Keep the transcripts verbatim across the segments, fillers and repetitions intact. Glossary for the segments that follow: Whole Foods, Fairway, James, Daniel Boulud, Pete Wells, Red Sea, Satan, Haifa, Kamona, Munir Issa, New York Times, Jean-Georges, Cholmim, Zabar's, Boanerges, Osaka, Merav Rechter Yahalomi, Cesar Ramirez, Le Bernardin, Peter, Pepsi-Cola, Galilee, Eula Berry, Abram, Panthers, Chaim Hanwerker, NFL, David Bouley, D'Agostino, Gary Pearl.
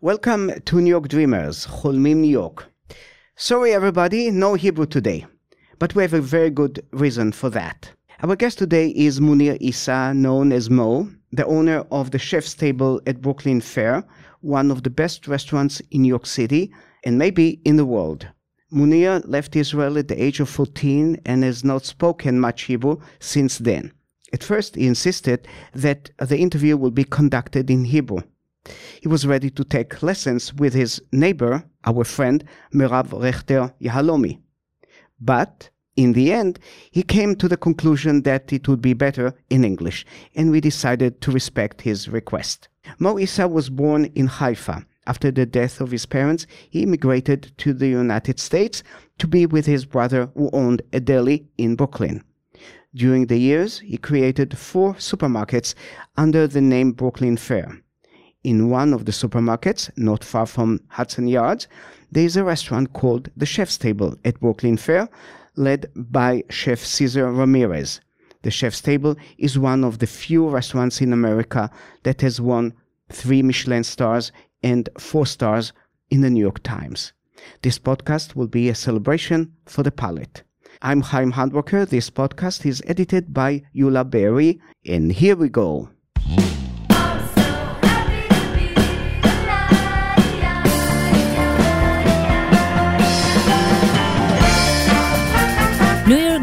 Welcome to New York Dreamers, Cholmim New York. Sorry everybody, no Hebrew today, but we have a very good reason for that. Our guest today is Munir Issa, known as Mo, the owner of The Chef's Table at Brooklyn Fare, one of the best restaurants in New York City and maybe in the world. Munir left Israel at the age of fourteen and has not spoken much Hebrew since then. At first he insisted that the interview will be conducted in Hebrew. He was ready to take lessons with his neighbor, our friend, Merav Rechter Yahalomi. But in the end, he came to the conclusion that it would be better in English, and we decided to respect his request. Mo Issa was born in Haifa. After the death of his parents, he immigrated to the United States to be with his brother who owned a deli in Brooklyn. During the years, he created four supermarkets under the name Brooklyn Fare. In one of the supermarkets, not far from Hudson Yards, there is a restaurant called The Chef's Table at Brooklyn Fare, led by Chef Cesar Ramirez. The Chef's Table is one of the few restaurants in America that has won three Michelin stars and four stars in the New York Times. This podcast will be a celebration for the palate. I'm Chaim Hanwerker. This podcast is edited by Eula Berry, and here we go.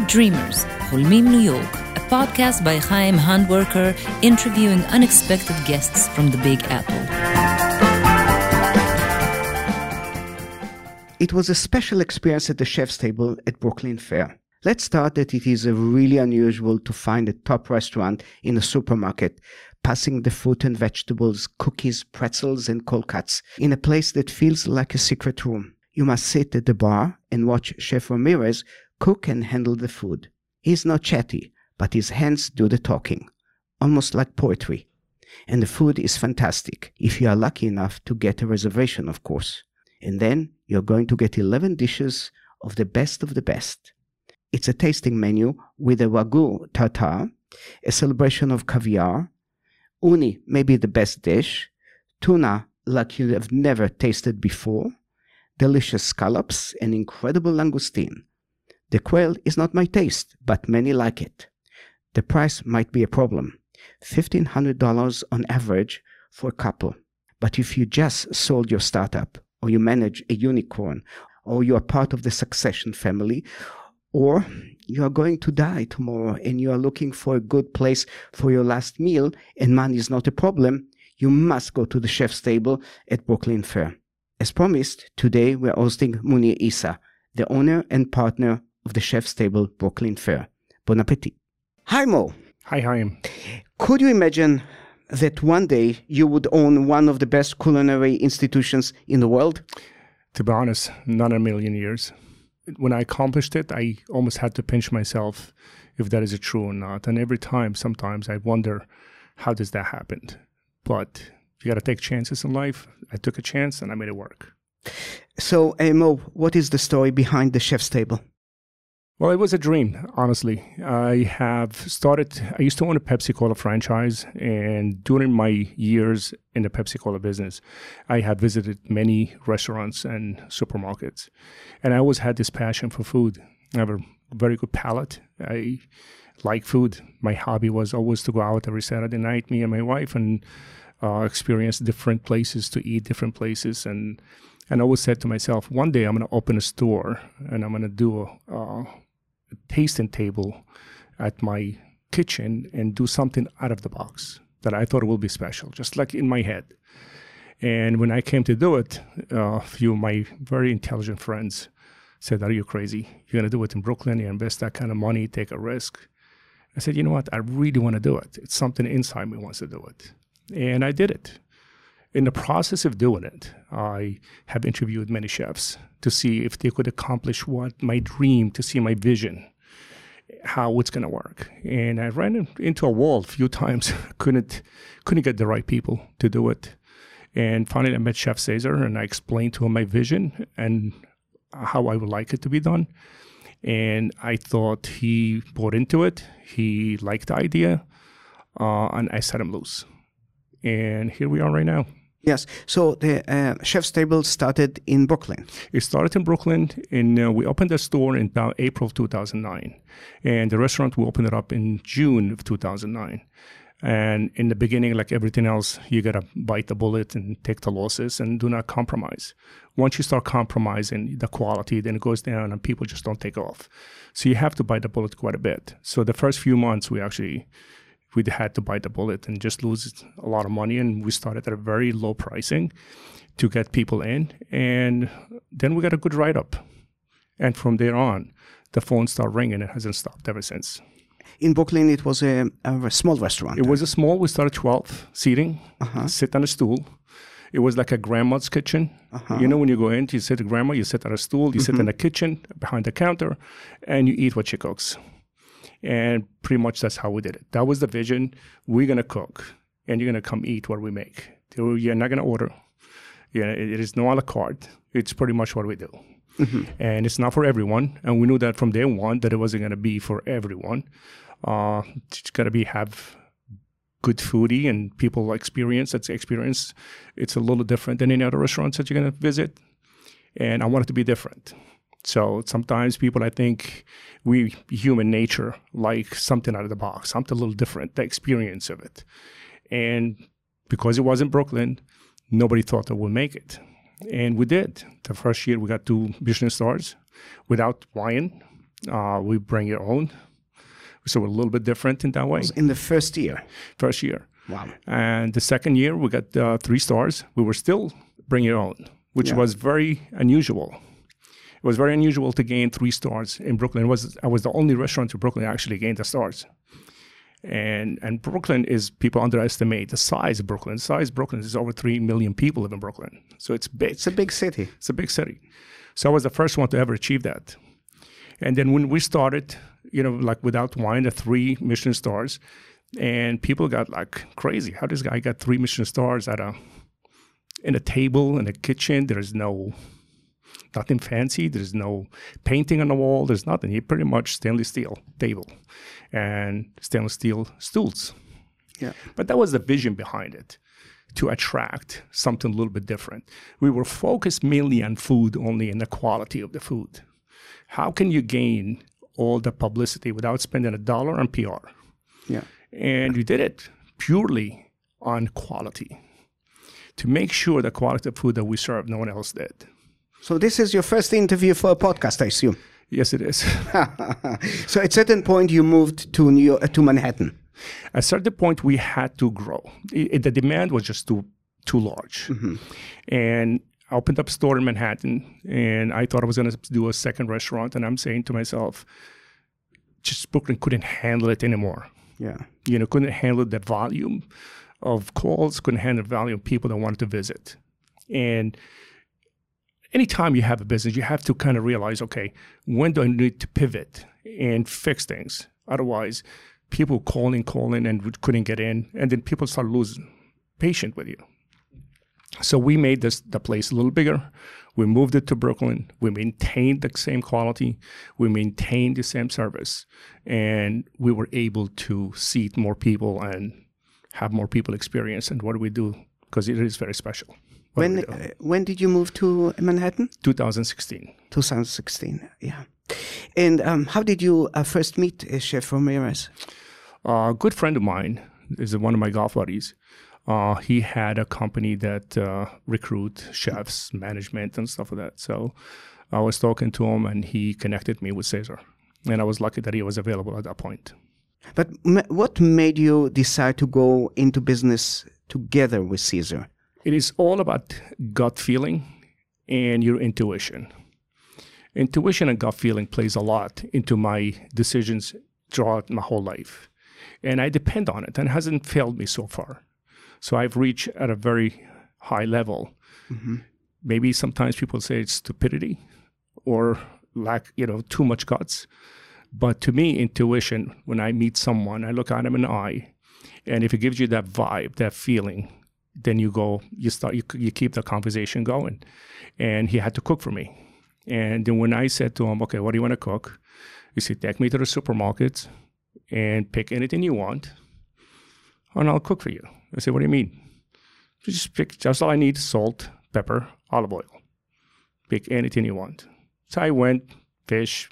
Dreamers, Cholmim New York, a podcast by Chaim Hanwerker, interviewing unexpected guests from the Big Apple. It was a special experience at the Chef's Table at Brooklyn Fare. Let's start that it is really unusual to find a top restaurant in a supermarket, passing the fruit and vegetables, cookies, pretzels and cold cuts, in a place that feels like a secret room. You must sit at the bar and watch Chef Ramirez cook and handle the food. He's not chatty, but his hands do the talking, almost like poetry. And the food is fantastic, if you are lucky enough to get a reservation, of course. And then you're going to get eleven dishes of the best of the best. It's a tasting menu with a wagyu tartare, a celebration of caviar, uni, maybe the best dish, tuna like you have never tasted before, delicious scallops, and incredible langoustine. The quail is not my taste, but many like it. The price might be a problem, fifteen hundred dollars on average for a couple. But if you just sold your startup, or you manage a unicorn, or you are part of the succession family, or you are going to die tomorrow and you are looking for a good place for your last meal and money is not a problem, you must go to the Chef's Table at Brooklyn Fare. As promised, today we're hosting Munir Issa, the owner and partner of the Chef's Table Brooklyn Fare. Bon appetit. Hi, Mo. Hi, Chaim. Could you imagine that one day you would own one of the best culinary institutions in the world? To be honest, not a million years. When I accomplished it, I almost had to pinch myself if that is true or not. And every time, sometimes I wonder, how does that happen? But you got to take chances in life. I took a chance and I made it work. So, hey, Mo, what is the story behind the Chef's Table? Well, it was a dream, honestly. I have started, I used to own a Pepsi-Cola franchise, and during my years in the Pepsi-Cola business, I have visited many restaurants and supermarkets. And I always had this passion for food. I have a very good palate. I like food. My hobby was always to go out every Saturday night, me and my wife, and uh, experience different places, to eat different places, and... And I always said to myself, one day I'm going to open a store and I'm going to do a, uh, a tasting table at my kitchen and do something out of the box that I thought would be special, just like in my head. And when I came to do it, uh, a few of my very intelligent friends said, are you crazy? You're going to do it in Brooklyn, you invest that kind of money, take a risk. I said, you know what? I really want to do it. It's something inside me wants to do it. And I did it. In the process of doing it, I have interviewed many chefs to see if they could accomplish what my dream, to see my vision, how it's going to work. And I ran into a wall a few times, couldn't couldn't get the right people to do it. And finally, I met Chef Cesar, and I explained to him my vision and how I would like it to be done. And I thought he bought into it. He liked the idea, uh, and I set him loose. And here we are right now. Yes. So the uh, Chef's Table started in Brooklyn. It started in Brooklyn, and uh, we opened the store in about April of two thousand nine. And the restaurant, we opened it up in June of two thousand nine. And in the beginning, like everything else, you got to bite the bullet and take the losses and do not compromise. Once you start compromising the quality, then it goes down and people just don't take off. So you have to bite the bullet quite a bit. So the first few months, we actually... we had to bite the bullet and just lose a lot of money. And we started at a very low pricing to get people in. And then we got a good write-up. And from there on, the phone started ringing. It hasn't stopped ever since. In Brooklyn, it was a, a small restaurant. It was a small. We started twelve seating, uh-huh. sit on a stool. It was like a grandma's kitchen. Uh-huh. You know, when you go in, you sit at grandma, you sit on a stool, you mm-hmm. sit in the kitchen behind the counter, and you eat what she cooks. And pretty much that's how we did it. That was the vision. We're going to cook, and you're going to come eat what we make. You're not going to order. Yeah, it is no a la carte. It's pretty much what we do. Mm-hmm. And it's not for everyone. And we knew that from day one that it wasn't going to be for everyone. Uh, it's got to be have good foodie and people experience. That's experience. It's a little different than any other restaurants that you're going to visit. And I want it to be different. So sometimes people, I think, we human nature like something out of the box, something a little different, the experience of it. And because it wasn't Brooklyn, nobody thought that we'd make it. And we did. The first year we got two Michelin stars without wine. Uh, we bring your own. So we're a little bit different in that way. In the first year? First year. Wow. And the second year we got uh, three stars. We were still bring your own, which yeah. was very unusual. It was very unusual to gain three stars in Brooklyn. It was I was the only restaurant in Brooklyn that actually gained the stars. And and Brooklyn is, people underestimate the size of Brooklyn. The size of Brooklyn is over three million people live in Brooklyn. So it's big. It's a big city. It's a big city. So I was the first one to ever achieve that. And then when we started, you know, like without wine, the three Michelin stars, and people got like crazy. How this guy got three Michelin stars at a, in a table, in a kitchen? There is no... nothing fancy. There's no painting on the wall. There's nothing. You're pretty much stainless steel table and stainless steel stools. Yeah. But that was the vision behind it, to attract something a little bit different. We were focused mainly on food only and the quality of the food. How can you gain all the publicity without spending a dollar on P R? Yeah. And you did it purely on quality, to make sure the quality of food that we serve, no one else did. So this is your first interview for a podcast, I assume. Yes, it is. So at a certain point, you moved to New York, uh, to Manhattan. At a certain point, we had to grow. It, it, the demand was just too too large. Mm-hmm. And I opened up a store in Manhattan, and I thought I was going to do a second restaurant. And I'm saying to myself, just Brooklyn couldn't handle it anymore. Yeah, you know, couldn't handle the volume of calls, couldn't handle the volume of people that wanted to visit, and anytime you have a business, you have to kind of realize, okay, when do I need to pivot and fix things? Otherwise, people calling, calling, and couldn't get in, and then people start losing patience with you. So we made this the place a little bigger. We moved it to Brooklyn. We maintained the same quality. We maintained the same service, and we were able to seat more people and have more people experience and what we do, because it is very special. When uh, when did you move to Manhattan? twenty sixteen. twenty sixteen, yeah. And um, how did you uh, first meet uh, Chef Ramirez? Uh, a good friend of mine is one of my golf buddies. Uh, he had a company that uh, recruit chefs, management, and stuff like that. So I was talking to him, and he connected me with Cesar. And I was lucky that he was available at that point. But ma- what made you decide to go into business together with Cesar? It is all about gut feeling and your intuition. Intuition and gut feeling plays a lot into my decisions throughout my whole life. And I depend on it, and it hasn't failed me so far. So I've reached at a very high level. Mm-hmm. Maybe sometimes people say it's stupidity or lack, you know, too much guts. But to me, intuition, when I meet someone, I look at them in the eye, and if it gives you that vibe, that feeling, then you go, you start, you, you keep the conversation going. And he had to cook for me. And then when I said to him, okay, what do you want to cook? He said, take me to the supermarket and pick anything you want, and I'll cook for you. I said, what do you mean? Just pick, that's all I need, salt, pepper, olive oil. Pick anything you want. So I went, fish,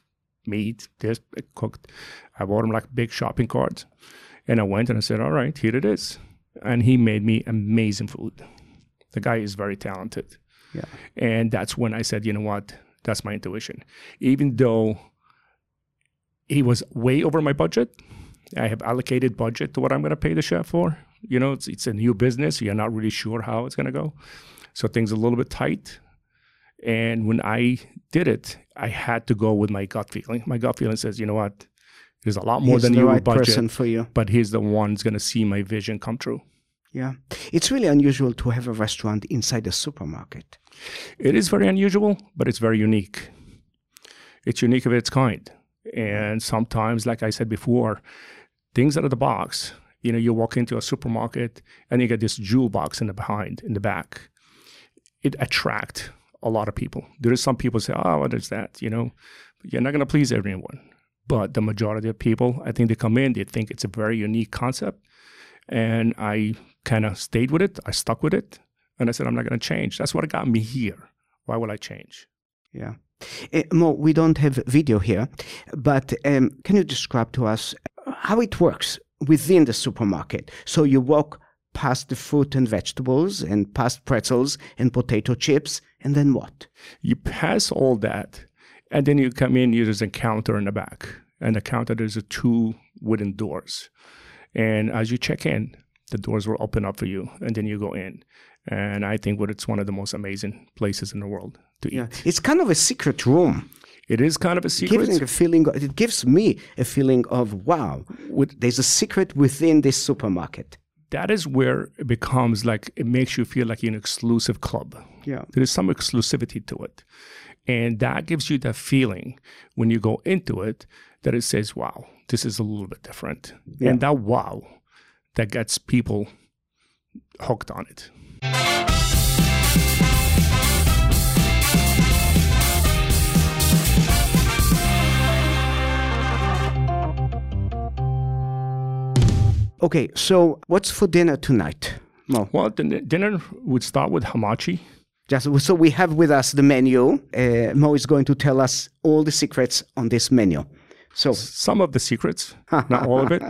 meat, this, I cooked. I bought him like big shopping carts. And I went and I said, all right, here it is. And he made me amazing food. The guy is very talented. Yeah. And that's when I said, you know what? That's my intuition. Even though he was way over my budget, I have allocated budget to what I'm going to pay the chef for. You know, it's, it's a new business. You're not really sure how it's going to go. So things are a little bit tight. And when I did it, I had to go with my gut feeling. My gut feeling says, you know what? There's a lot more he's than the your right budget, person for you. But he's the one who's going to see my vision come true. Yeah. It's really unusual to have a restaurant inside a supermarket. It is very unusual, but it's very unique. It's unique of its kind. And sometimes, like I said before, things out of the box. You know, you walk into a supermarket and you get this jewel box in the behind, in the back. It attracts a lot of people. There is some people say, oh, what is that? You know, you're not going to please everyone. But the majority of people, I think they come in, they think it's a very unique concept. And I kind of stayed with it. I stuck with it. And I said, I'm not going to change. That's what got me here. Why would I change? Yeah. Uh, Mo, we don't have video here, but um, can you describe to us how it works within the supermarket? So you walk past the fruit and vegetables and past pretzels and potato chips, and then what? You pass all that, and then you come in, you, there's a counter in the back. And the counter, there's a two wooden doors. And as you check in, the doors will open up for you, and then you go in. And I think what it's one of the most amazing places in the world to eat. Yeah. It's kind of a secret room. It is kind of a secret. It gives me a feeling, it gives me a feeling of, wow, with, there's a secret within this supermarket. That is where it becomes like, it makes you feel like you're an exclusive club. Yeah. There is some exclusivity to it. And that gives you that feeling when you go into it that it says, wow, this is a little bit different. Yeah. And that wow, that gets people hooked on it. Okay, so what's for dinner tonight, Mo? Well, din- dinner would start with hamachi. Just, so we have with us the menu. Uh, Mo is going to tell us all the secrets on this menu. So some of the secrets, not all of it.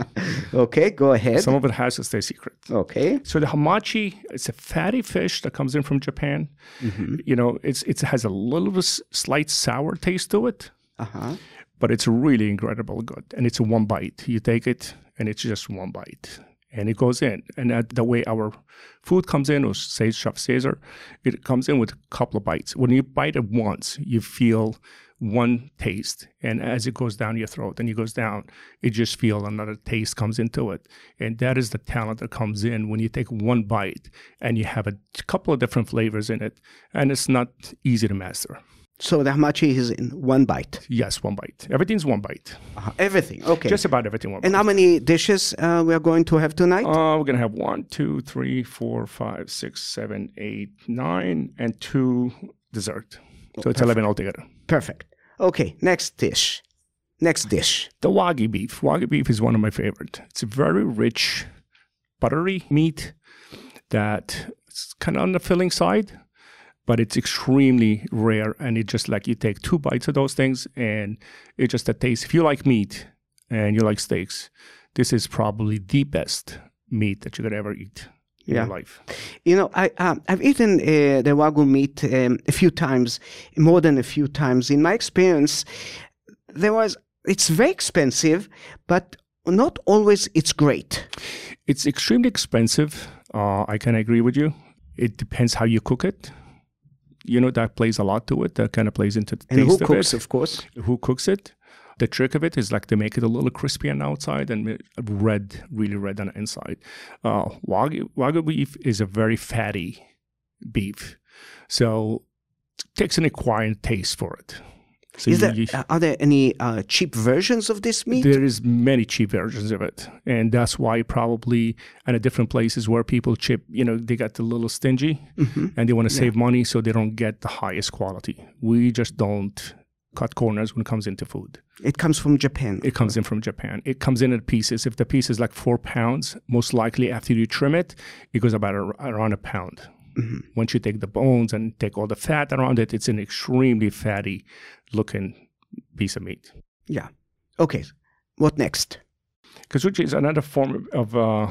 Okay, go ahead. Some of it has to stay secret. Okay. So the hamachi, it's a fatty fish that comes in from Japan. Mm-hmm. You know, it's it has a little bit slight sour taste to it, uh-huh. but it's really incredible good. And it's a one bite. You take it, and it's just one bite. And it goes in. And that, the way our food comes in, or say Chef Cesar, it comes in with a couple of bites. When you bite it once, you feel one taste. And as it goes down your throat and it goes down, it just feels another taste comes into it. And that is the talent that comes in when you take one bite and you have a couple of different flavors in it. And it's not easy to master. So the hamachi is in one bite? Yes, one bite. Everything's one bite. Uh-huh. Everything, okay. Just about everything one bite. And how many dishes uh, we are going to have tonight? Uh, we're going to have one, two, three, four, five, six, seven, eight, nine, and two dessert. Oh, so perfect. It's eleven altogether. Perfect. Okay, next dish. Next dish. The wagyu beef. Wagyu beef is one of my favorite. It's a very rich, buttery meat that's kind of on the filling side. But it's extremely rare, and it just like you take two bites of those things, and it's just a taste. If you like meat and you like steaks, this is probably the best meat that you could ever eat in yeah. your life. You know, I, um, I've eaten uh, the wagyu meat um, a few times, more than a few times. In my experience, there was it's very expensive, but not always it's great. It's extremely expensive. Uh, I can agree with you. It depends how you cook it. You know, that plays a lot to it. That kind of plays into the and taste of it. And who cooks, of course. Who cooks it. The trick of it is like to make it a little crispy on the outside and red, really red on the inside. Uh, wagyu, wagyu beef is a very fatty beef. So it takes an acquired taste for it. So is you, there, you, are there any uh, cheap versions of this meat? There is many cheap versions of it. And that's why probably at different places where people chip, you know, they got a little stingy mm-hmm. and they want to yeah. save money so they don't get the highest quality. We just don't cut corners when it comes into food. It comes from Japan. It comes in from Japan. It comes in at pieces. If the piece is like four pounds, most likely after you trim it, it goes about a, around a pound. Mm-hmm. Once you take the bones and take all the fat around it, it's an extremely fatty looking piece of meat. Yeah. Okay. What next? Kazuchi is another form of uh,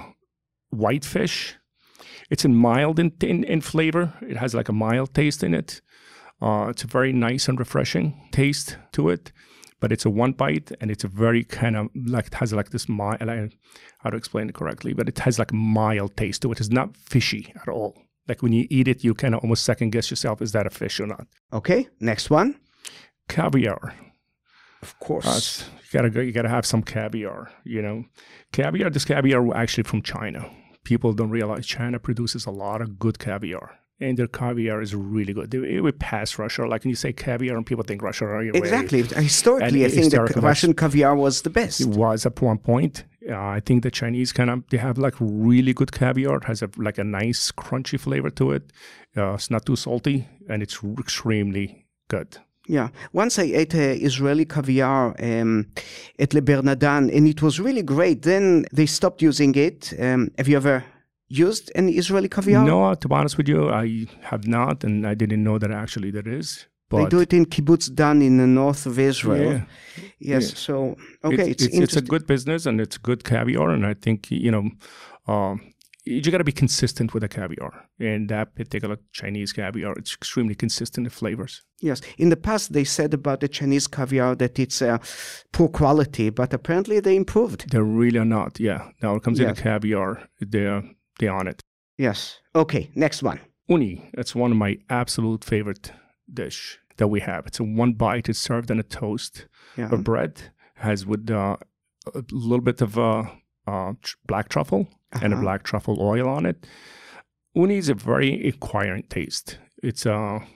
whitefish. It's in mild in, in, in flavor. It has like a mild taste in it. Uh, it's a very nice and refreshing taste to it, but it's a one bite, and it's a very kind of like, it has like this mild, how to explain it correctly, but it has like a mild taste to it. It's not fishy at all. Like when you eat it, you kind of almost second guess yourself, is that a fish or not? Okay, next one. Caviar. Of course. Uh, you gotta go, you gotta have some caviar, you know. Caviar, this caviar were actually from China. People don't realize China produces a lot of good caviar. And their caviar is really good. It would pass Russia. Like when you say caviar, and people think Russia are your exactly. way. Historically, and I think the Russian caviar was the best. It was at one point. Uh, I think the Chinese kind of, they have like really good caviar. It has a, like a nice crunchy flavor to it. Uh, it's not too salty, and it's extremely good. Yeah. Once I ate uh, Israeli caviar um, at Le Bernardin, and it was really great. Then they stopped using it. Um, have you ever used an Israeli caviar? No, to be honest with you, I have not, and I didn't know that actually there is. But they do it in Kibbutz Dan in the north of Israel. Yeah. Yes, yes. So, okay, it's It's, it's, it's a good business, and it's good caviar, and I think, you know, um, you got to be consistent with the caviar. And that particular Chinese caviar, it's extremely consistent in flavors. Yes. In the past, they said about the Chinese caviar that it's uh, poor quality, but apparently they improved. They really are not, yeah. Now it comes yes. in the caviar, they're... They're on it. Yes. Okay, next one. Uni. That's one of my absolute favorite dish that we have. It's a one bite. It's served on a toast yeah. or bread. Has with uh, a little bit of uh, uh, black truffle uh-huh. and a black truffle oil on it. Uni is a very acquiring taste. It's uh, a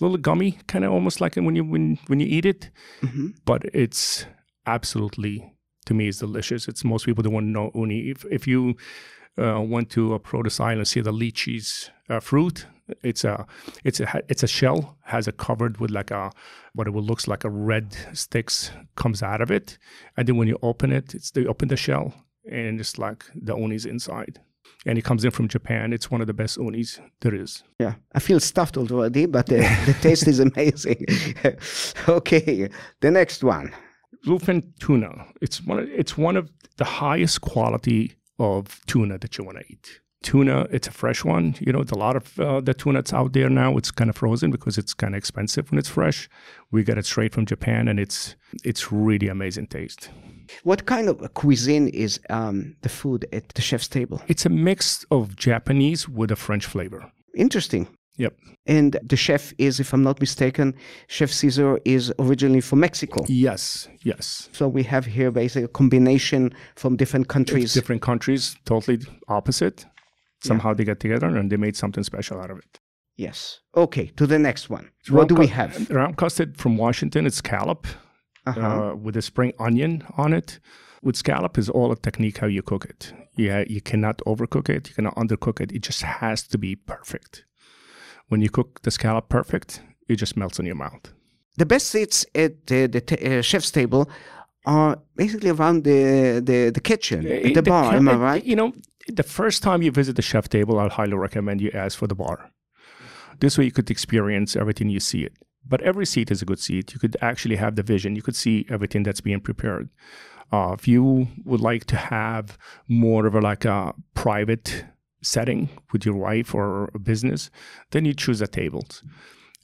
little gummy, kind of almost like when you when, when you eat it. Mm-hmm. But it's absolutely, to me, it's delicious. It's most people don't want to know uni. If, if you... Uh, went to a produce island, see the lychees uh, fruit. It's a, it's a, it's a shell has a covered with like a what it looks like a red sticks comes out of it, and then when you open it, it's they open the shell and it's like the uni's inside, and it comes in from Japan. It's one of the best unis there is. Yeah, I feel stuffed already, but uh, the taste is amazing. Okay, the next one, bluefin tuna. It's one of, it's one of the highest quality of tuna that you want to eat. Tuna, it's a fresh one. You know, it's a lot of uh, the tuna that's out there now, it's kind of frozen because it's kind of expensive when it's fresh. We get it straight from Japan, and it's it's really amazing taste. What kind of cuisine is um, the food at the chef's table? It's a mix of Japanese with a French flavor. Interesting. Yep. And the chef is, if I'm not mistaken, Chef Cesar is originally from Mexico. Yes, yes. So we have here basically a combination from different countries. It's different countries, totally opposite. Somehow yeah. they got together and they made something special out of it. Yes. Okay, to the next one. Round what do cu- we have? Round custard from Washington, it's scallop uh-huh. uh, with a spring onion on it. With scallop is all a technique how you cook it. Yeah, you cannot overcook it. You cannot undercook it. It just has to be perfect. When you cook the scallop perfect, it just melts in your mouth. The best seats at the, the t- uh, chef's table are basically around the the, the kitchen, the, the bar, ca- am I right? You know, the first time you visit the chef's table, I'll highly recommend you ask for the bar. This way you could experience everything you see it. But every seat is a good seat. You could actually have the vision. You could see everything that's being prepared. Uh, if you would like to have more of a, like a private setting with your wife or a business, then you choose the tables.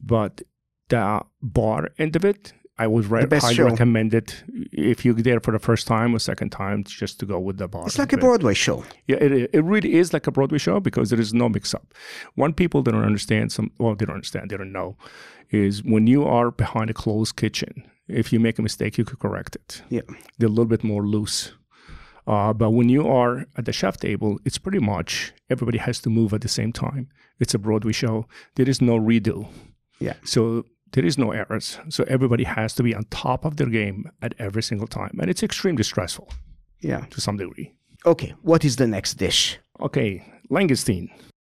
But the bar end of it, I would re- highly show. recommend it if you're there for the first time or second time, just to go with the bar. It's like a Broadway show. Yeah, it, it really is like a Broadway show because there is no mix-up. One people don't understand, some well, they don't understand, they don't know, is when you are behind a closed kitchen, if you make a mistake, you could correct it. Yeah, they're a little bit more loose. Uh, but when you are at the chef table, it's pretty much everybody has to move at the same time. It's a Broadway show. There is no redo. Yeah. So there is no errors. So everybody has to be on top of their game at every single time. And it's extremely stressful. Yeah. To some degree. Okay. What is the next dish? Okay. Langoustine.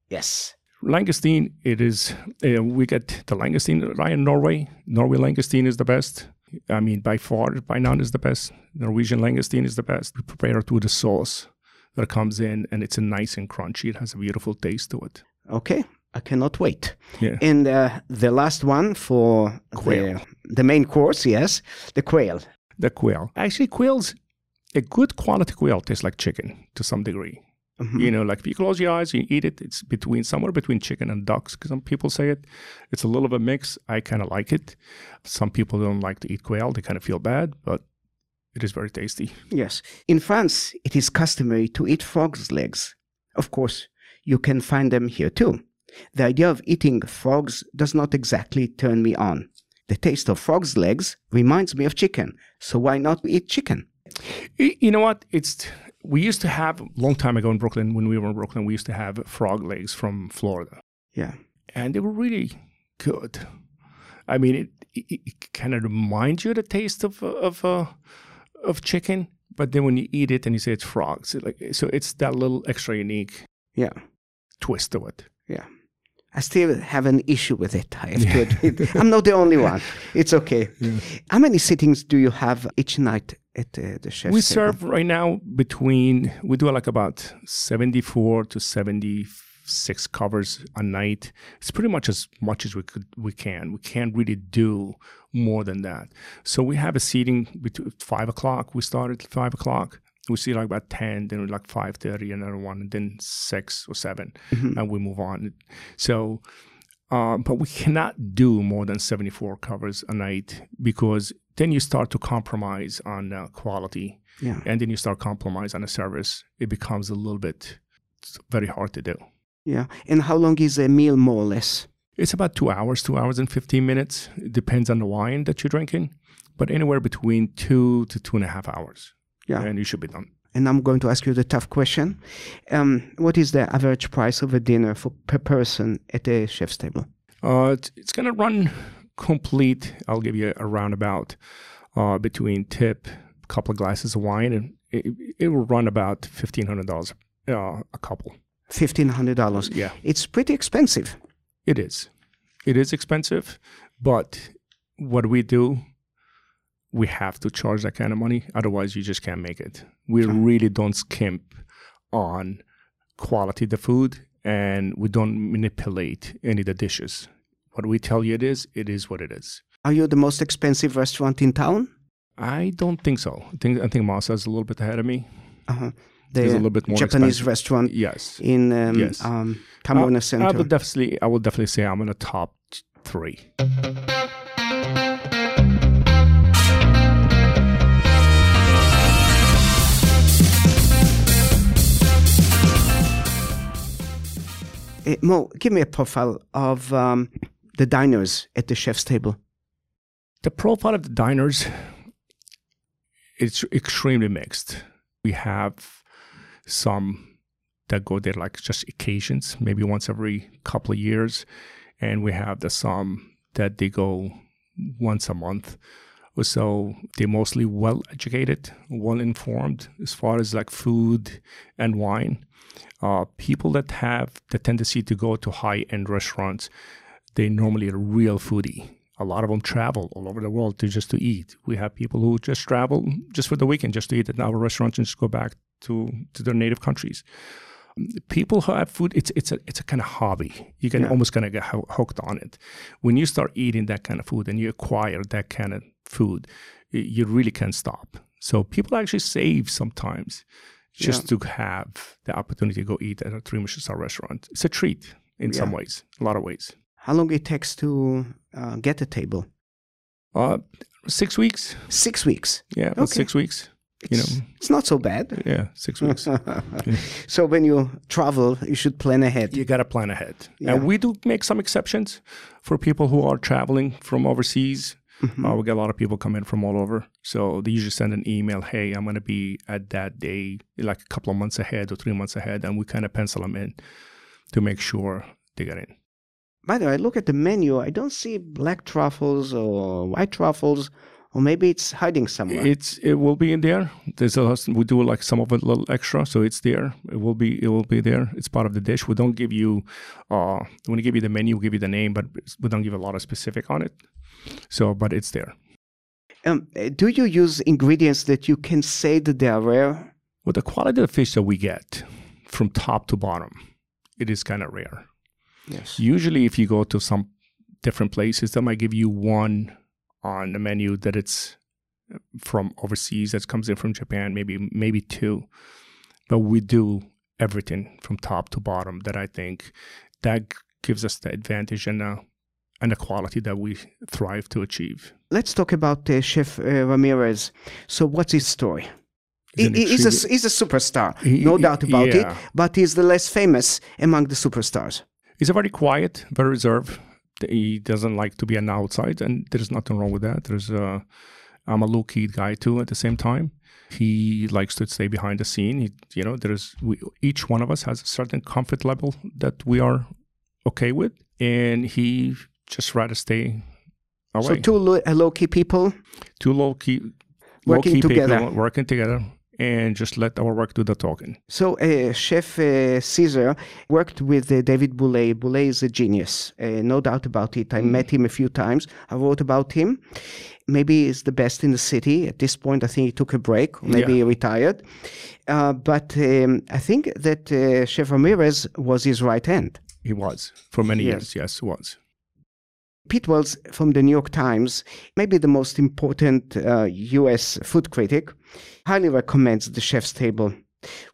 Yes. Langoustine, it is, uh, we get the langoustine right in Norway. Norway langoustine is the best. I mean, by far, by none is the best. Norwegian langoustine is the best. We prepare it with a sauce that comes in, and it's nice and crunchy. It has a beautiful taste to it. Okay. I cannot wait. Yeah. And uh, the last one for the, the main course, yes, the quail. The quail. Actually, quails, a good quality quail tastes like chicken to some degree. Mm-hmm. You know, like if you close your eyes, you eat it, it's between somewhere between chicken and ducks, because some people say it. It's a little of a mix. I kind of like it. Some people don't like to eat quail. They kind of feel bad, but it is very tasty. Yes. In France, it is customary to eat frogs' legs. Of course, you can find them here too. The idea of eating frogs does not exactly turn me on. The taste of frogs' legs reminds me of chicken, so why not eat chicken? You know what? It's we used to have, a long time ago in Brooklyn, when we were in Brooklyn, we used to have frog legs from Florida. Yeah. And they were really good. I mean, it, it, it kind of reminds you of the taste of, of, uh, of chicken, but then when you eat it and you say it's frogs, it like, so it's that little extra unique yeah. twist to it. Yeah. I still have an issue with it, I have to admit. I'm not the only one. It's okay. Yeah. How many sittings do you have each night at uh, the chef's? We serve table? Right now between, we do like about seventy-four to seventy-six covers a night. It's pretty much as much as we could. We can. We can't really do more than that. So we have a seating between five o'clock. We start at five o'clock. We see like about ten, then like five thirty, another one, and then six or seven, mm-hmm. and we move on. So, uh, but we cannot do more than seventy-four covers a night, because then you start to compromise on uh, quality, yeah. and then you start compromise on the service. It becomes a little bit very hard to do. Yeah, and how long is a meal, more or less? It's about two hours, two hours and fifteen minutes. It depends on the wine that you're drinking, but anywhere between two to two and a half hours. Yeah. And you should be done. And I'm going to ask you the tough question. Um, what is the average price of a dinner for per person at a chef's table? Uh, it's it's going to run complete, I'll give you a roundabout, uh, between tip, a couple of glasses of wine, and it, it will run about fifteen hundred dollars uh, a couple. fifteen hundred dollars. Yeah. It's pretty expensive. It is. It is expensive, but what we do, we have to charge that kind of money. Otherwise, you just can't make it. We really don't skimp on quality of the food, and we don't manipulate any of the dishes. What we tell you it is, it is what it is. Are you the most expensive restaurant in town? I don't think so. I think, I think Masa is a little bit ahead of me. Uh-huh. The a little bit more Japanese expensive. Restaurant yes. in um, yes. um, Kamona I, Center. I would, definitely, I would definitely say I'm in the top three. Uh, Mo, give me a profile of um, the diners at the chef's table. The profile of the diners, it's extremely mixed. We have some that go there like just occasions, maybe once every couple of years. And we have the some that they go once a month or so. They're mostly well-educated, well-informed as far as like food and wine. Uh, people that have the tendency to go to high-end restaurants, they normally are real foodie. A lot of them travel all over the world to just to eat. We have people who just travel just for the weekend, just to eat at our restaurants and just go back to, to their native countries. People who have food, it's it's a it's a kind of hobby. You can yeah. almost kind of get hooked on it. When you start eating that kind of food and you acquire that kind of food, you really can't stop. So people actually save sometimes. Just yeah. to have the opportunity to go eat at a three-Michelin-star restaurant. It's a treat in yeah. some ways, a lot of ways. How long it takes to uh, get a table? Uh, six weeks. Six weeks? Yeah, okay. six weeks. You it's, know, it's not so bad. Yeah, six weeks. yeah. So when you travel, you should plan ahead. You got to plan ahead. Yeah. And we do make some exceptions for people who are traveling from overseas. Mm-hmm. Uh, we get a lot of people come in from all over. So they usually send an email, hey, I'm going to be at that day like a couple of months ahead or three months ahead. And we kind of pencil them in to make sure they get in. By the way, I look at the menu. I don't see black truffles or white truffles Or maybe it's hiding somewhere. It's it will be in there. There's a we do like some of it a little extra, so it's there. It will be it will be there. It's part of the dish. We don't give you uh when we give you the menu, we give you the name, but we don't give a lot of specific on it. So, but it's there. Um, do you use ingredients that you can say that they are rare? Well, the quality of the fish that we get from top to bottom, it is kind of rare. Yes. Usually, if you go to some different places, they might give you one on the menu that it's from overseas, that comes in from Japan, maybe maybe two. But we do everything from top to bottom. That I think that gives us the advantage and the and the quality that we thrive to achieve. Let's talk about uh, Chef uh, Ramirez. So what's his story? He, he's, a, he's a superstar, he, no doubt about yeah. it, but he's the less famous among the superstars. He's a very quiet, very reserved. He doesn't like to be an outside, and there's nothing wrong with that. There's a, I'm a low-key guy, too, at the same time. He likes to stay behind the scene. He, you know, there's we, each one of us has a certain comfort level that we are okay with, and he... just rather stay away. So two lo- low-key people? Two low-key, working low-key together. people working together and just let our work do the talking. So uh, Chef uh, Cesar worked with uh, David Bouley. Bouley is a genius, uh, no doubt about it. I mm. met him a few times. I wrote about him. Maybe he's the best in the city. At this point, I think he took a break. Maybe yeah. he retired. Uh, but um, I think that uh, Chef Ramirez was his right hand. He was. For many yes. years, yes, he was. Pete Wells from the New York Times, maybe the most important uh, U S food critic, highly recommends The Chef's Table.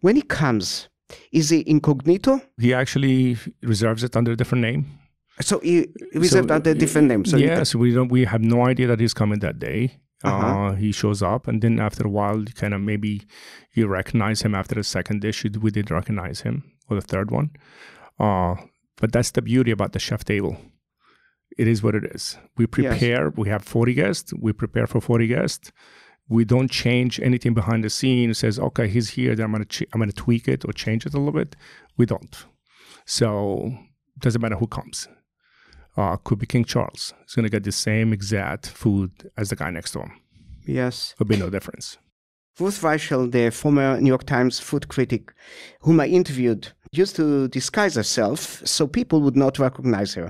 When he comes, is he incognito? He actually reserves it under a different name. So he reserved so, under a different name. So yes, we don't. We have no idea that he's coming that day. Uh-huh. Uh, he shows up, and then after a while, you kind of maybe you recognize him after the second dish. We did recognize him, or the third one. Uh, but that's the beauty about The Chef's Table. It is what it is. We prepare. Yes. We have forty guests. We prepare for forty guests. We don't change anything behind the scene. It says, okay, he's here. Then I'm going to ch- I'm going to tweak it or change it a little bit. We don't. So it doesn't matter who comes. Uh, could be King Charles. He's going to get the same exact food as the guy next to him. Yes. There'll be no difference. Ruth Reichl, the former New York Times food critic whom I interviewed, used to disguise herself so people would not recognize her.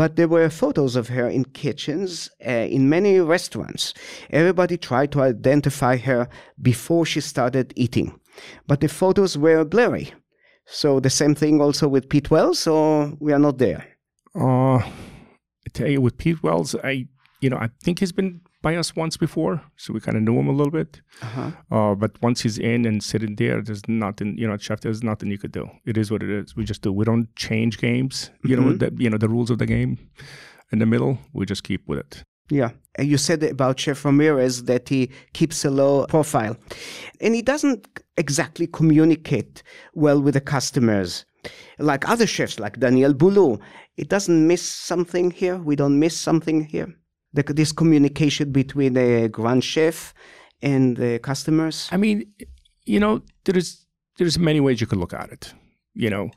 But there were photos of her in kitchens, uh, in many restaurants. Everybody tried to identify her before she started eating. But the photos were blurry. So the same thing also with Pete Wells, or we are not there? Uh, I tell you, with Pete Wells, I, you know, I think he's been by us once before, so we kind of knew him a little bit. Uh-huh. Uh, but once he's in and sitting there, there's nothing, you know, chef, there's nothing you could do. It is what it is. We just do. We don't change games, you mm-hmm. know, the, you know, the rules of the game in the middle. We just keep with it. Yeah. And you said about Chef Ramirez that he keeps a low profile. And he doesn't exactly communicate well with the customers. Like other chefs, like Daniel Boulud. It doesn't miss something here. We don't miss something here. The, this communication between the grand chef and the customers? I mean, you know, there's there's many ways you could look at it. You know,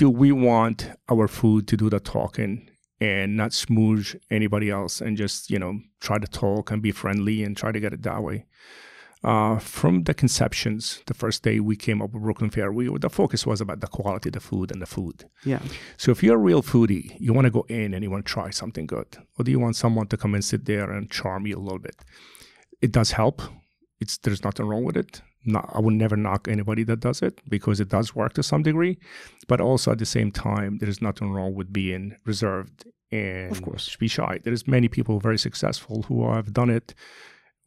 do we want our food to do the talking and not smoosh anybody else and just, you know, try to talk and be friendly and try to get it that way? Uh, from the conceptions, the first day we came up with Brooklyn Fare, we, the focus was about the quality of the food and the food. Yeah. So if you're a real foodie, you want to go in and you want to try something good. Or do you want someone to come and sit there and charm you a little bit? It does help. It's There's nothing wrong with it. No, I would never knock anybody that does it because it does work to some degree. But also at the same time, there is nothing wrong with being reserved and of course be shy. There's many people who are very successful who have done it.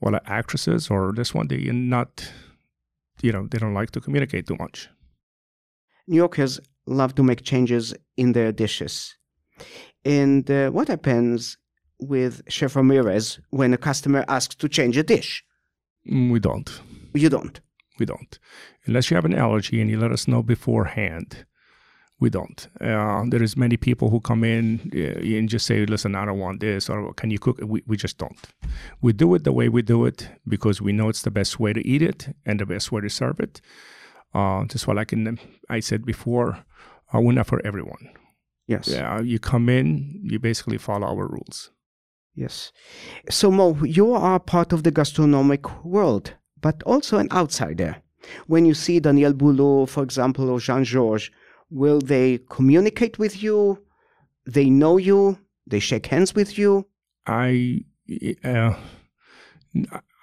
Well, actresses or this one, they not, you know, they don't like to communicate too much. New Yorkers love to make changes in their dishes. And uh, what happens with Chef Ramirez when a customer asks to change a dish? We don't. You don't? We don't. Unless you have an allergy and you let us know beforehand, we don't. Uh, there is many people who come in uh, and just say, listen, I don't want this, or can you cook? We, we just don't. We do it the way we do it because we know it's the best way to eat it and the best way to serve it. Uh, just what I can, I said before, uh, we're not for everyone. Yes. Yeah, you come in, you basically follow our rules. Yes. So Mo, you are part of the gastronomic world, but also an outsider. When you see Daniel Boulud, for example, or Jean-Georges, will they communicate with you? They know you? They shake hands with you? I, uh,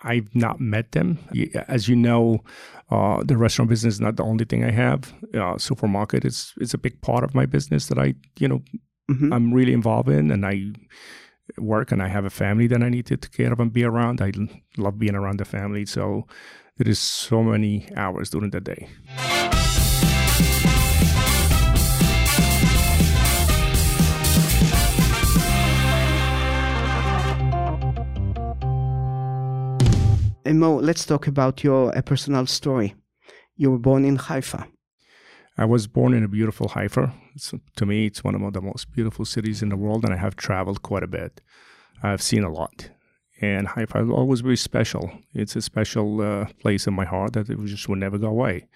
I've not met them. As you know, uh, the restaurant business is not the only thing I have. Uh, supermarket is is a big part of my business that I, you know, mm-hmm. I'm really involved in, and I work and I have a family that I need to take care of and be around. I love being around the family, so there is so many hours during the day. And Mo, let's talk about your a personal story. You were born in Haifa. I was born in a beautiful Haifa. It's, to me, it's one of the most beautiful cities in the world, and I have traveled quite a bit. I've seen a lot. And Haifa is always very special. It's a special uh, place in my heart that it just will never go away.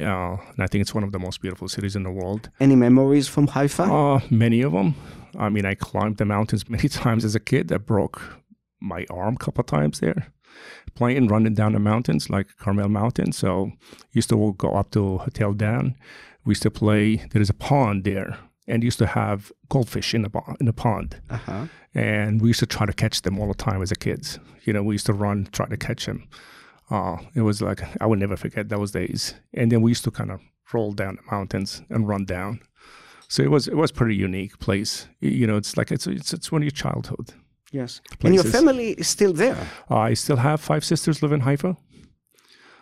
Uh, and I think it's one of the most beautiful cities in the world. Any memories from Haifa? Uh, many of them. I mean, I climbed the mountains many times as a kid. I broke my arm a couple of times there, playing, running down the mountains like Carmel Mountain. So used to go up to Hotel Dan. We used to play. There is a pond there, and used to have goldfish in the bo- in the pond. Uh-huh. And we used to try to catch them all the time as a kids. You know, we used to run, try to catch them. Uh, it was like, I would never forget those days. And then we used to kind of roll down the mountains and run down. So it was it was pretty unique place. You know, it's like, it's it's, it's one of your childhood. Yes. Places. And your family is still there? Uh, I still have five sisters live in Haifa.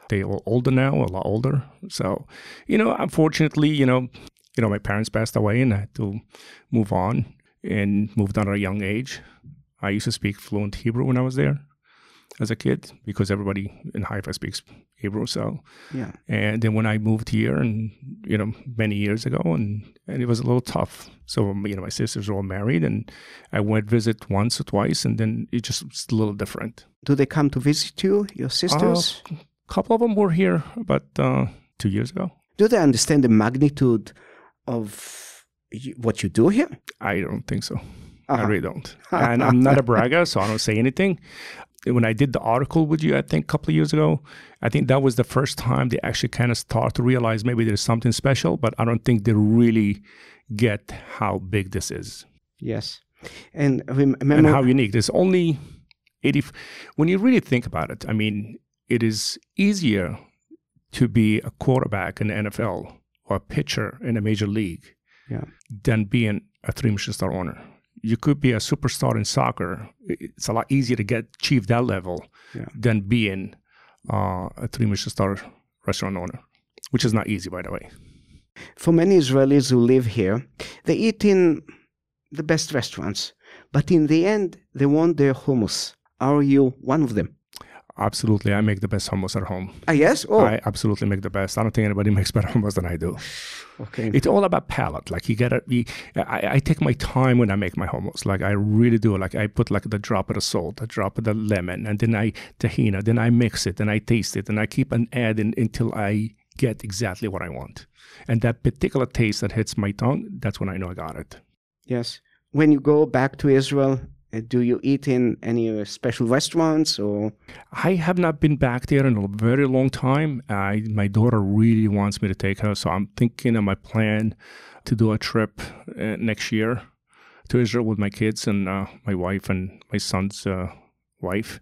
They are older now, a lot older. So, you know, unfortunately, you know, you know, my parents passed away and I had to move on and moved on at a young age. I used to speak fluent Hebrew when I was there as a kid because everybody in Haifa speaks Hebrew. So, yeah. And then when I moved here and, you know, many years ago and, and it was a little tough. So, you know, my sisters were all married and I went visit once or twice and then it just was a little different. Do they come to visit you, your sisters? A uh, couple of them were here about uh, two years ago. Do they understand the magnitude of what you do here? I don't think so. Uh-huh. I really don't. And I'm not a bragger, so I don't say anything. When I did the article with you, I think a couple of years ago, I think that was the first time they actually kind of start to realize maybe there's something special, but I don't think they really get how big this is. Yes. And remember... And how unique. There's only eighty... When you really think about it, I mean, it is easier to be a quarterback in the N F L or a pitcher in a major league yeah. than being a three-mission star owner. You could be a superstar in soccer. It's a lot easier to get achieve that level yeah. than being uh, a three-mission star restaurant owner, which is not easy, by the way. For many Israelis who live here, they eat in the best restaurants, but in the end, they want their hummus. Are you one of them? Absolutely. I make the best hummus at home. Ah, yes? Oh. I absolutely make the best. I don't think anybody makes better hummus than I do. Okay. It's all about palate. Like, you gotta be, I, I take my time when I make my hummus. Like, I really do. Like, I put, like, the drop of the salt, the drop of the lemon, and then I tahina, then I mix it, and I taste it, and I keep an adding until I get exactly what I want. And that particular taste that hits my tongue, that's when I know I got it. Yes. When you go back to Israel, do you eat in any special restaurants or? I have not been back there in a very long time. I, my daughter really wants me to take her, so I'm thinking of my plan to do a trip uh, next year to Israel with my kids and uh, my wife and my son's uh, wife.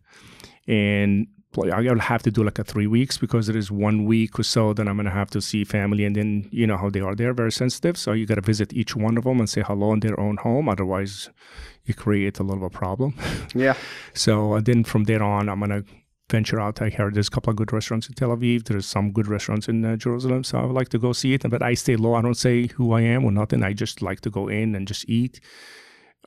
And I'll have to do like a three weeks because it is one week or so that I'm going to have to see family. And then, you know how they are. They're very sensitive. So you got to visit each one of them and say hello in their own home. Otherwise, you create a little of a problem. Yeah. So then from there on, I'm going to venture out. I heard there's a couple of good restaurants in Tel Aviv. There's some good restaurants in uh, Jerusalem. So I would like to go see it. But I stay low. I don't say who I am or nothing. I just like to go in and just eat.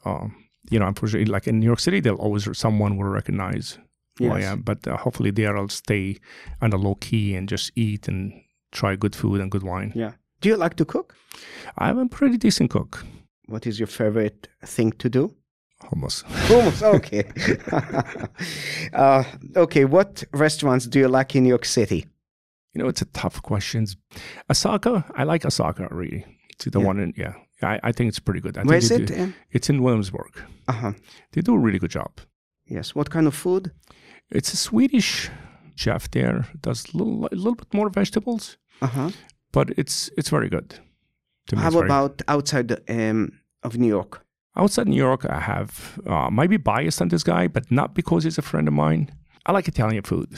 Um, you know, unfortunately, like in New York City, there'll always someone will recognize who yes. I am, but uh, hopefully there I'll stay on the low key and just eat and try good food and good wine. Yeah. Do you like to cook? I'm a pretty decent cook. What is your favorite thing to do? Hummus. Hummus, okay. uh, okay, what restaurants do you like in New York City? You know, it's a tough question. Osaka, I like Osaka really. To the yeah. one in, yeah. I, I think it's pretty good. I Where think is it? Do, in? It's in Williamsburg. Uh-huh. They do a really good job. Yes. What kind of food? It's a Swedish chef there. Does a little, a little bit more vegetables. Uh-huh. But it's it's very good. To me, How very about good. outside um, of New York? Outside New York, I have, uh, might be biased on this guy, but not because he's a friend of mine. I like Italian food.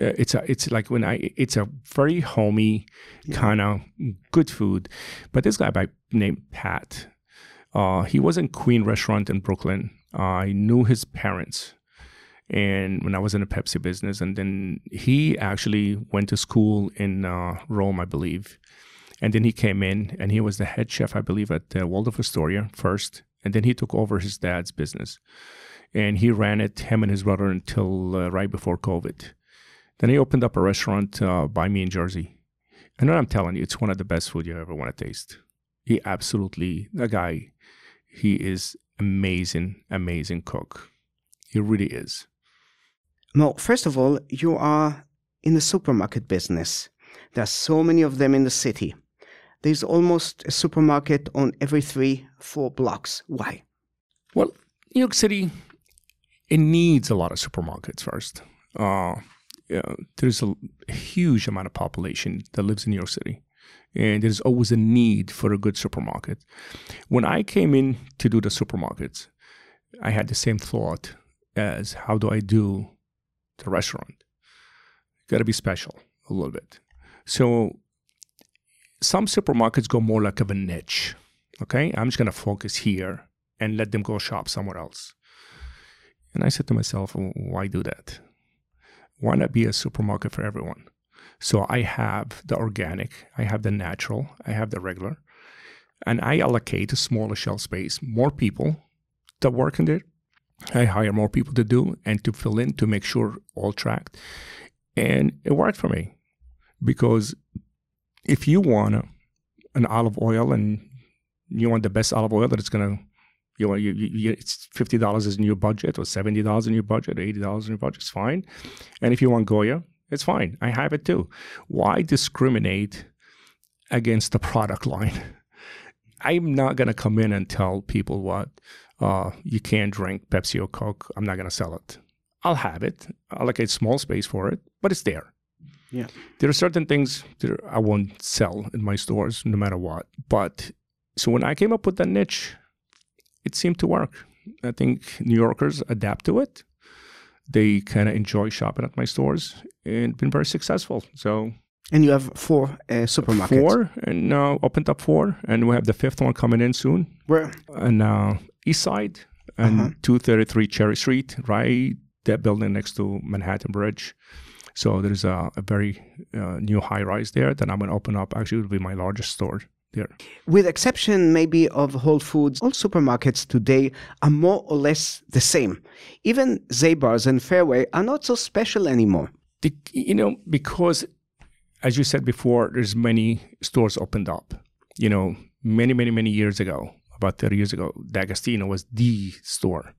Uh, it's a, it's like when I, it's a very homey yeah. kind of good food. But this guy by name Pat, uh, he was in Queen Restaurant in Brooklyn. Uh, I knew his parents, and when I was in the Pepsi business, and then he actually went to school in uh, Rome, I believe, and then he came in and he was the head chef, I believe, at uh, Waldorf Astoria first. And then he took over his dad's business, and he ran it, him and his brother, until uh, right before COVID. Then he opened up a restaurant uh, by me in Jersey. And then I'm telling you, it's one of the best food you ever want to taste. He absolutely, that guy, he is amazing, amazing cook. He really is. Well, first of all, you are in the supermarket business. There's so many of them in the city. There's almost a supermarket on every three, four blocks. Why? Well, New York City, it needs a lot of supermarkets first. Uh, yeah, there's a huge amount of population that lives in New York City, and there's always a need for a good supermarket. When I came in to do the supermarkets, I had the same thought as how do I do the restaurant? Got to be special a little bit. So some supermarkets go more like of a niche, okay? I'm just going to focus here and let them go shop somewhere else. And I said to myself, well, why do that? Why not be a supermarket for everyone? So I have the organic, I have the natural, I have the regular, and I allocate a smaller shelf space, more people that work in there. I hire more people to do and to fill in to make sure all tracked. And it worked for me because if you want a, an olive oil and you want the best olive oil that it's going to, you know, you, you, it's fifty dollars is in your budget or seventy dollars in your budget or eighty dollars in your budget, it's fine. And if you want Goya, it's fine. I have it too. Why discriminate against the product line? I'm not going to come in and tell people what, uh, you can't drink Pepsi or Coke. I'm not going to sell it. I'll have it. I'll allocate small space for it, but it's there. Yeah, there are certain things that I won't sell in my stores no matter what. But so when I came up with that niche, it seemed to work. I think New Yorkers adapt to it. They kind of enjoy shopping at my stores and been very successful. So, and you have four uh, supermarkets. Four, and now uh, opened up four, and we have the fifth one coming in soon. Where? And uh, East Side and uh-huh. two thirty-three Cherry Street, right? That building next to Manhattan Bridge. So there's a, a very uh, new high-rise there that I'm going to open up. Actually, it will be my largest store there. With exception maybe of Whole Foods, all supermarkets today are more or less the same. Even Zabar's and Fairway are not so special anymore. The, you know, because, as you said before, there's many stores opened up. You know, many, many, many years ago, about thirty years ago, D'Agostino was the store.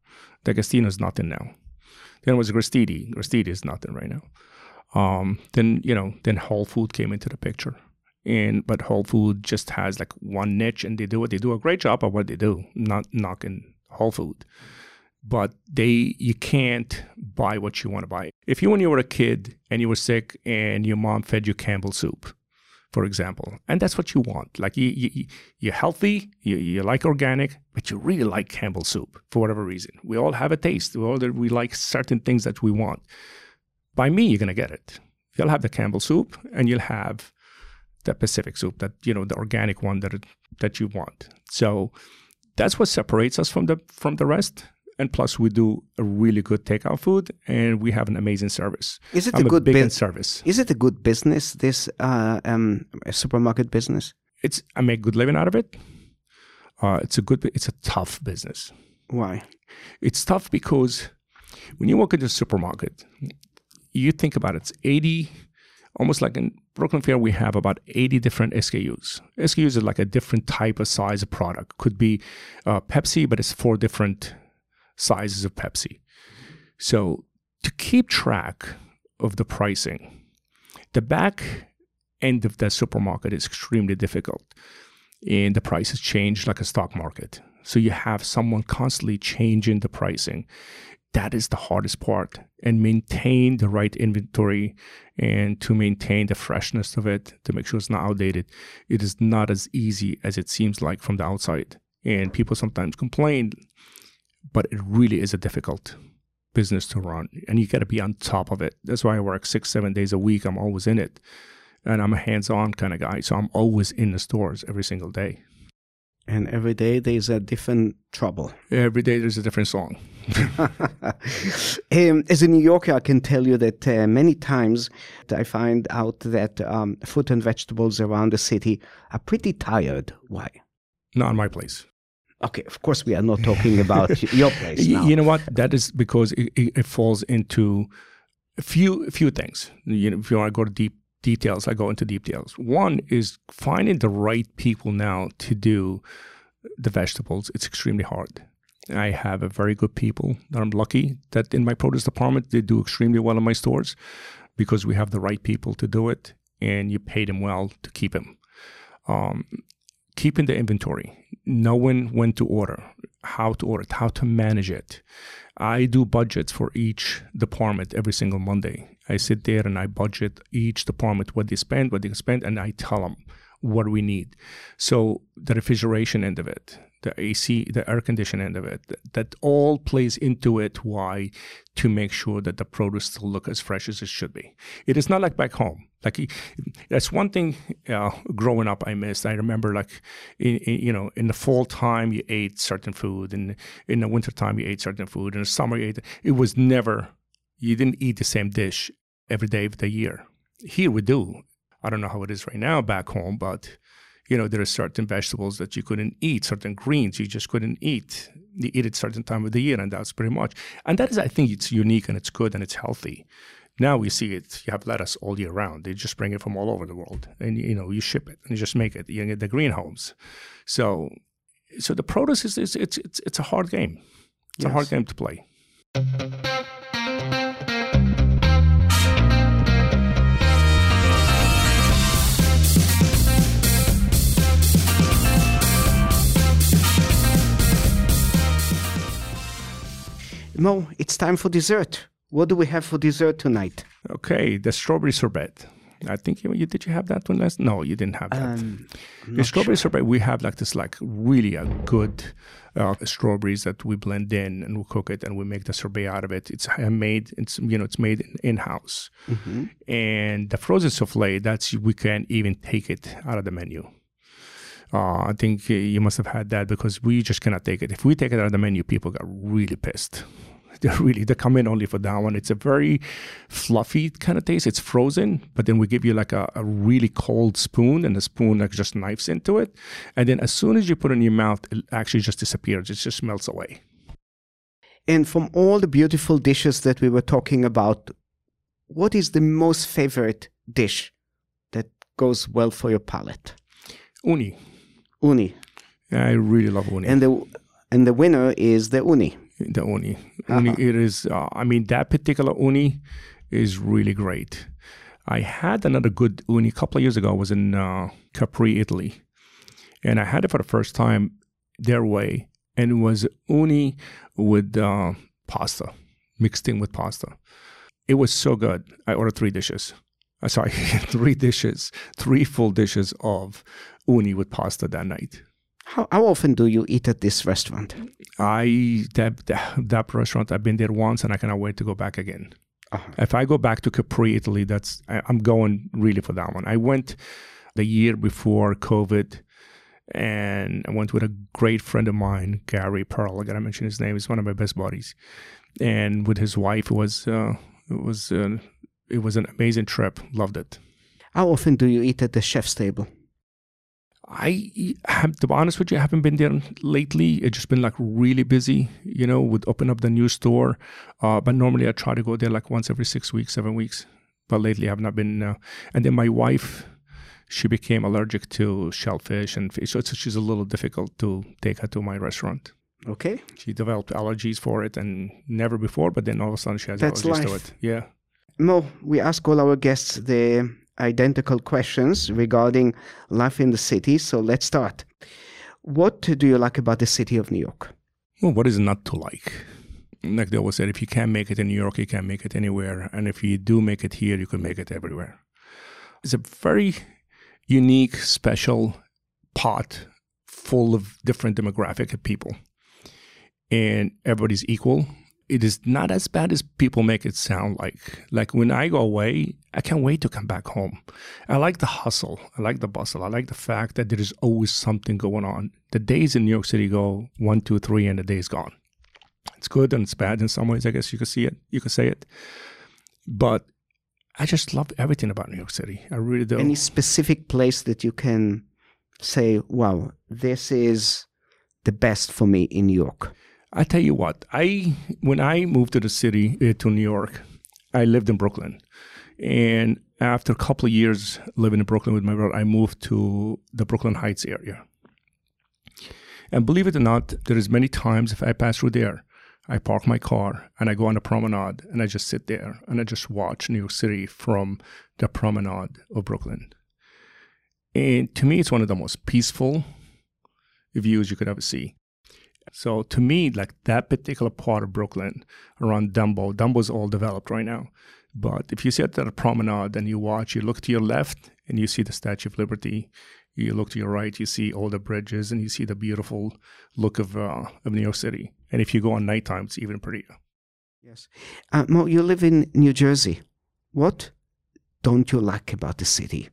D'Agostino is nothing now. Then it was Gristedes. Gristedes is nothing right now. Um, then, you know, then Whole Foods came into the picture. And, but Whole Foods just has like one niche and they do it. They do a great job of what they do, not knocking Whole Foods. But they, you can't buy what you want to buy. If you, when you were a kid and you were sick and your mom fed you Campbell's soup, for example, and that's what you want. Like you, you, you're healthy, you, you like organic, but you really like Campbell's soup for whatever reason. We all have a taste. We all, we like certain things that we want. By me, you're going to get it. You'll have the Campbell's soup and you'll have the Pacific soup, that, you know, the organic one that that you want. So that's what separates us from the from the rest. And plus, we do a really good takeout food and we have an amazing service. Is it I'm a good a big bu- service? Is it a good business, this uh, um, supermarket business? It's I make good living out of it. Uh, it's a good. It's a tough business. Why? It's tough because when you walk into a supermarket, you think about it, it's eighty, almost like in Brooklyn Fare, we have about eighty different S K Us. S K Us are like a different type of size of product. Could be uh, Pepsi, but it's four different sizes of Pepsi. So to keep track of the pricing, the back end of the supermarket is extremely difficult. and the prices change like a stock market. So you have someone constantly changing the pricing. That is the hardest part, and maintain the right inventory and to maintain the freshness of it, to make sure it's not outdated. It is not as easy as it seems like from the outside. And people sometimes complain, but it really is a difficult business to run, and you got to be on top of it. That's why I work six, seven days a week. I'm always in it, and I'm a hands-on kind of guy. So I'm always in the stores every single day. And every day there's a different trouble. Every day there's a different song. um, as a New Yorker, I can tell you that uh, many times I find out that um, fruit and vegetables around the city are pretty tired. Why? Not in my place. Okay, of course we are not talking about your place now. You know what? That is because it, it falls into a few, a few things. You know, if you want to go to deep details, I go into details. One is finding the right people now to do the vegetables. It's extremely hard. I have a very good people that I'm lucky that in my produce department, they do extremely well in my stores because we have the right people to do it, and you pay them well to keep them. Um, keeping the inventory, knowing when to order, how to order it, how to manage it. I do budgets for each department every single Monday. I sit there and I budget each department, what they spend, what they spend, and I tell them what we need. So the refrigeration end of it, the A C, the air conditioning end of it, that all plays into it. Why? To make sure that the produce still look as fresh as it should be. It is not like back home. Like that's one thing uh, growing up I missed. I remember like, in, in, you know, in the fall time you ate certain food, and in the winter time you ate certain food, and in the summer you ate. It was never, you didn't eat the same dish every day of the year. Here we do. I don't know how it is right now back home, but you know, there are certain vegetables that you couldn't eat, certain greens you just couldn't eat. You eat at a certain time of the year, and that's pretty much. And that is, I think it's unique, and it's good, and it's healthy. Now we see it, you have lettuce all year round. They just bring it from all over the world. And, you know, you ship it, and you just make it. You get the green homes. So so the produce, is it's it's, it's, it's a hard game. It's yes. a hard game to play. Mo, it's time for dessert. What do we have for dessert tonight? Okay, the strawberry sorbet. I think you, you did you have that one last? No, you didn't have that. Um, the strawberry sure. sorbet, we have like this, like really a good uh, strawberries that we blend in, and we cook it, and we make the sorbet out of it. It's handmade. It's you know, it's made in house. Mm-hmm. And the frozen soufflé, that's we can't even take it out of the menu. Uh, I think you must have had that because we just cannot take it. If we take it out of the menu, people got really pissed. They really, they come in only for that one. It's a very fluffy kind of taste. It's frozen, but then we give you like a, a really cold spoon, and the spoon like just knives into it. And then as soon as you put it in your mouth, it actually just disappears. It just melts away. And from all the beautiful dishes that we were talking about, what is the most favorite dish that goes well for your palate? Uni. Uni. I really love uni. And the and the winner is the uni. The uni. Uni uh-huh. It is, uh, I mean, that particular uni is really great. I had another good uni a couple of years ago. I was in uh, Capri, Italy. And I had it for the first time their way. And it was uni with uh, pasta, mixed in with pasta. It was so good. I ordered three dishes. Uh, sorry, three dishes, three full dishes of uni with pasta that night. How, how often do you eat at this restaurant? I that, that that restaurant, I've been there once, and I cannot wait to go back again. Uh-huh. If I go back to Capri, Italy, that's I, I'm going really for that one. I went the year before COVID, and I went with a great friend of mine, Gary Pearl. I gotta mention his name. He's one of my best buddies, and with his wife, it was uh, it was uh, it was an amazing trip. Loved it. How often do you eat at the chef's table? I have, to be honest with you, I haven't been there lately. It's just been like really busy, you know, with opening up the new store. Uh, but normally I try to go there like once every six weeks, seven weeks. But lately I've not been. Uh, and then my wife, she became allergic to shellfish and fish. So it's, she's a little difficult to take her to my restaurant. Okay. She developed allergies for it and never before. But then all of a sudden she has That's allergies life. to it. Yeah. Mo, we ask all our guests the identical questions regarding life in the city. So let's start. What do you like about the city of New York? Well, what is not to like? Like they always said, if you can't make it in New York, you can't make it anywhere. And if you do make it here, you can make it everywhere. It's a very unique, special pot full of different demographic of people. And everybody's equal. It is not as bad as people make it sound like. Like when I go away, I can't wait to come back home. I like the hustle. I like the bustle. I like the fact that there is always something going on. The days in New York City go one, two, three, and the day's gone. It's good and it's bad in some ways, I guess you could see it. You could say it. But I just love everything about New York City. I really do. Any specific place that you can say, wow, this is the best for me in New York? I tell you what, I when I moved to the city, uh, to New York, I lived in Brooklyn. And after a couple of years living in Brooklyn with my brother, I moved to the Brooklyn Heights area. And believe it or not, there is many times if I pass through there, I park my car and I go on the promenade and I just sit there and I just watch New York City from the promenade of Brooklyn. And to me, it's one of the most peaceful views you could ever see. So to me, like that particular part of Brooklyn around Dumbo, Dumbo's all developed right now. But if you sit at the promenade and you watch, you look to your left and you see the Statue of Liberty. You look to your right, you see all the bridges and you see the beautiful look of, uh, of New York City. And if you go on nighttime, it's even prettier. Yes. Uh, Mo, you live in New Jersey. What don't you like about the city?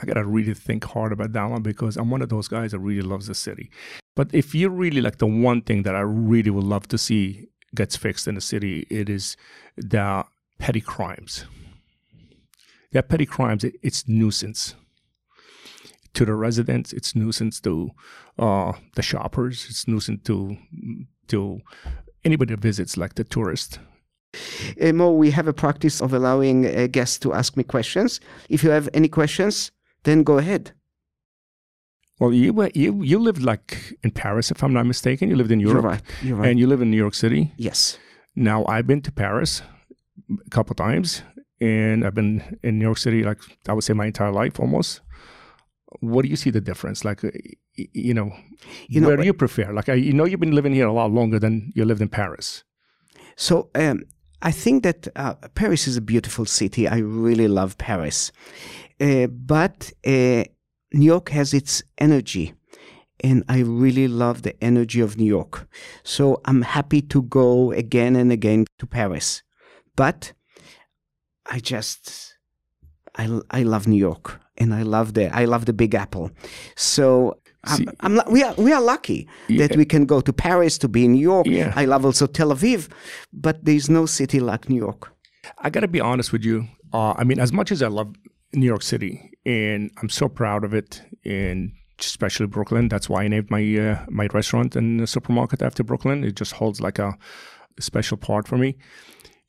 I got to really think hard about that one because I'm one of those guys that really loves the city. But if you really like the one thing that I really would love to see gets fixed in the city, it is the petty crimes. The petty crimes, it, it's nuisance. To the residents, it's nuisance to uh, the shoppers. It's nuisance to to anybody that visits, like the tourist. Uh, Mo, we have a practice of allowing uh, guests to ask me questions. If you have any questions, then go ahead. Well, you were, you you lived like in Paris, if I'm not mistaken. You lived in Europe, you're right. You're right. And you live in New York City. Yes. Now I've been to Paris a couple of times, and I've been in New York City like I would say my entire life almost. What do you see the difference? Like, you know, you know where do you prefer? Like, I, you know, you've been living here a lot longer than you lived in Paris. So um, I think that uh, Paris is a beautiful city. I really love Paris. Uh, but uh, New York has its energy. And I really love the energy of New York. So I'm happy to go again and again to Paris. But I just, I, I love New York. And I love the I love the Big Apple, so I'm, See, I'm, we are we are lucky yeah. that we can go to Paris, to be in New York. Yeah. I love also Tel Aviv, but there is no city like New York. I got to be honest with you. Uh, I mean, as much as I love New York City, and I'm so proud of it, and especially Brooklyn. That's why I named my uh, my restaurant and the supermarket after Brooklyn. It just holds like a special part for me,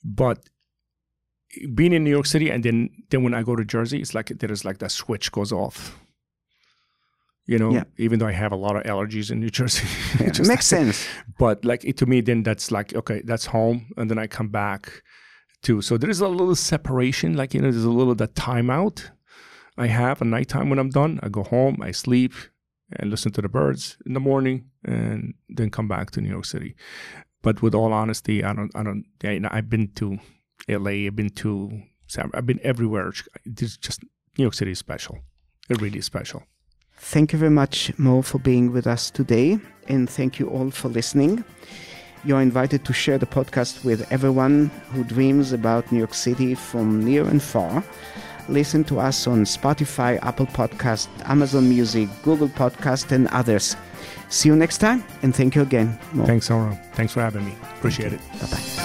but. Being in New York City and then, then when I go to Jersey, it's like there is like that switch goes off. You know, yeah. Even though I have a lot of allergies in New Jersey. Yeah, it just, makes sense. But like it, to me, then that's like, okay, that's home. And then I come back to, so there is a little separation. Like, you know, there's a little that time out I have at nighttime when I'm done. I go home, I sleep and listen to the birds in the morning and then come back to New York City. But with all honesty, I don't, I don't, I, you know, I've been to L A, I've been to, I've been everywhere. It's just, New York City is special. It really is special. Thank you very much, Mo, for being with us today. And thank you all for listening. You're invited to share the podcast with everyone who dreams about New York City from near and far. Listen to us on Spotify, Apple Podcast, Amazon Music, Google Podcast, and others. See you next time. And thank you again, Mo. Thanks, Oran. Thanks for having me. Appreciate it. Bye-bye.